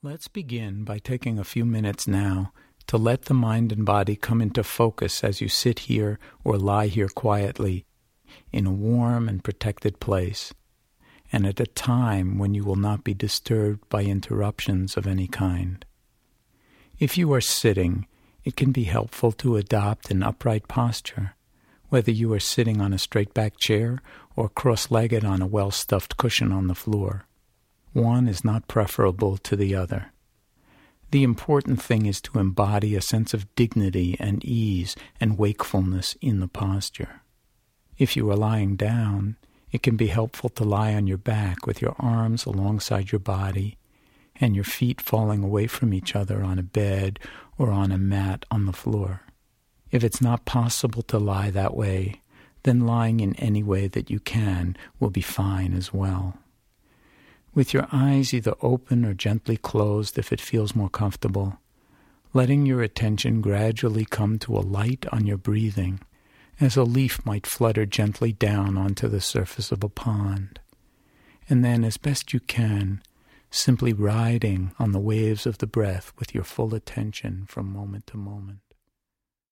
Let's begin by taking a few minutes now to let the mind and body come into focus as you sit here or lie here quietly in a warm and protected place, and at a time when you will not be disturbed by interruptions of any kind. If you are sitting, it can be helpful to adopt an upright posture, whether you are sitting on a straight-backed chair or cross-legged on a well-stuffed cushion on the floor. One is not preferable to the other. The important thing is to embody a sense of dignity and ease and wakefulness in the posture. If you are lying down, it can be helpful to lie on your back with your arms alongside your body and your feet falling away from each other on a bed or on a mat on the floor. If it's not possible to lie that way, then lying in any way that you can will be fine as well. With your eyes either open or gently closed if it feels more comfortable, letting your attention gradually come to a light on your breathing, as a leaf might flutter gently down onto the surface of a pond, and then, as best you can, simply riding on the waves of the breath with your full attention from moment to moment.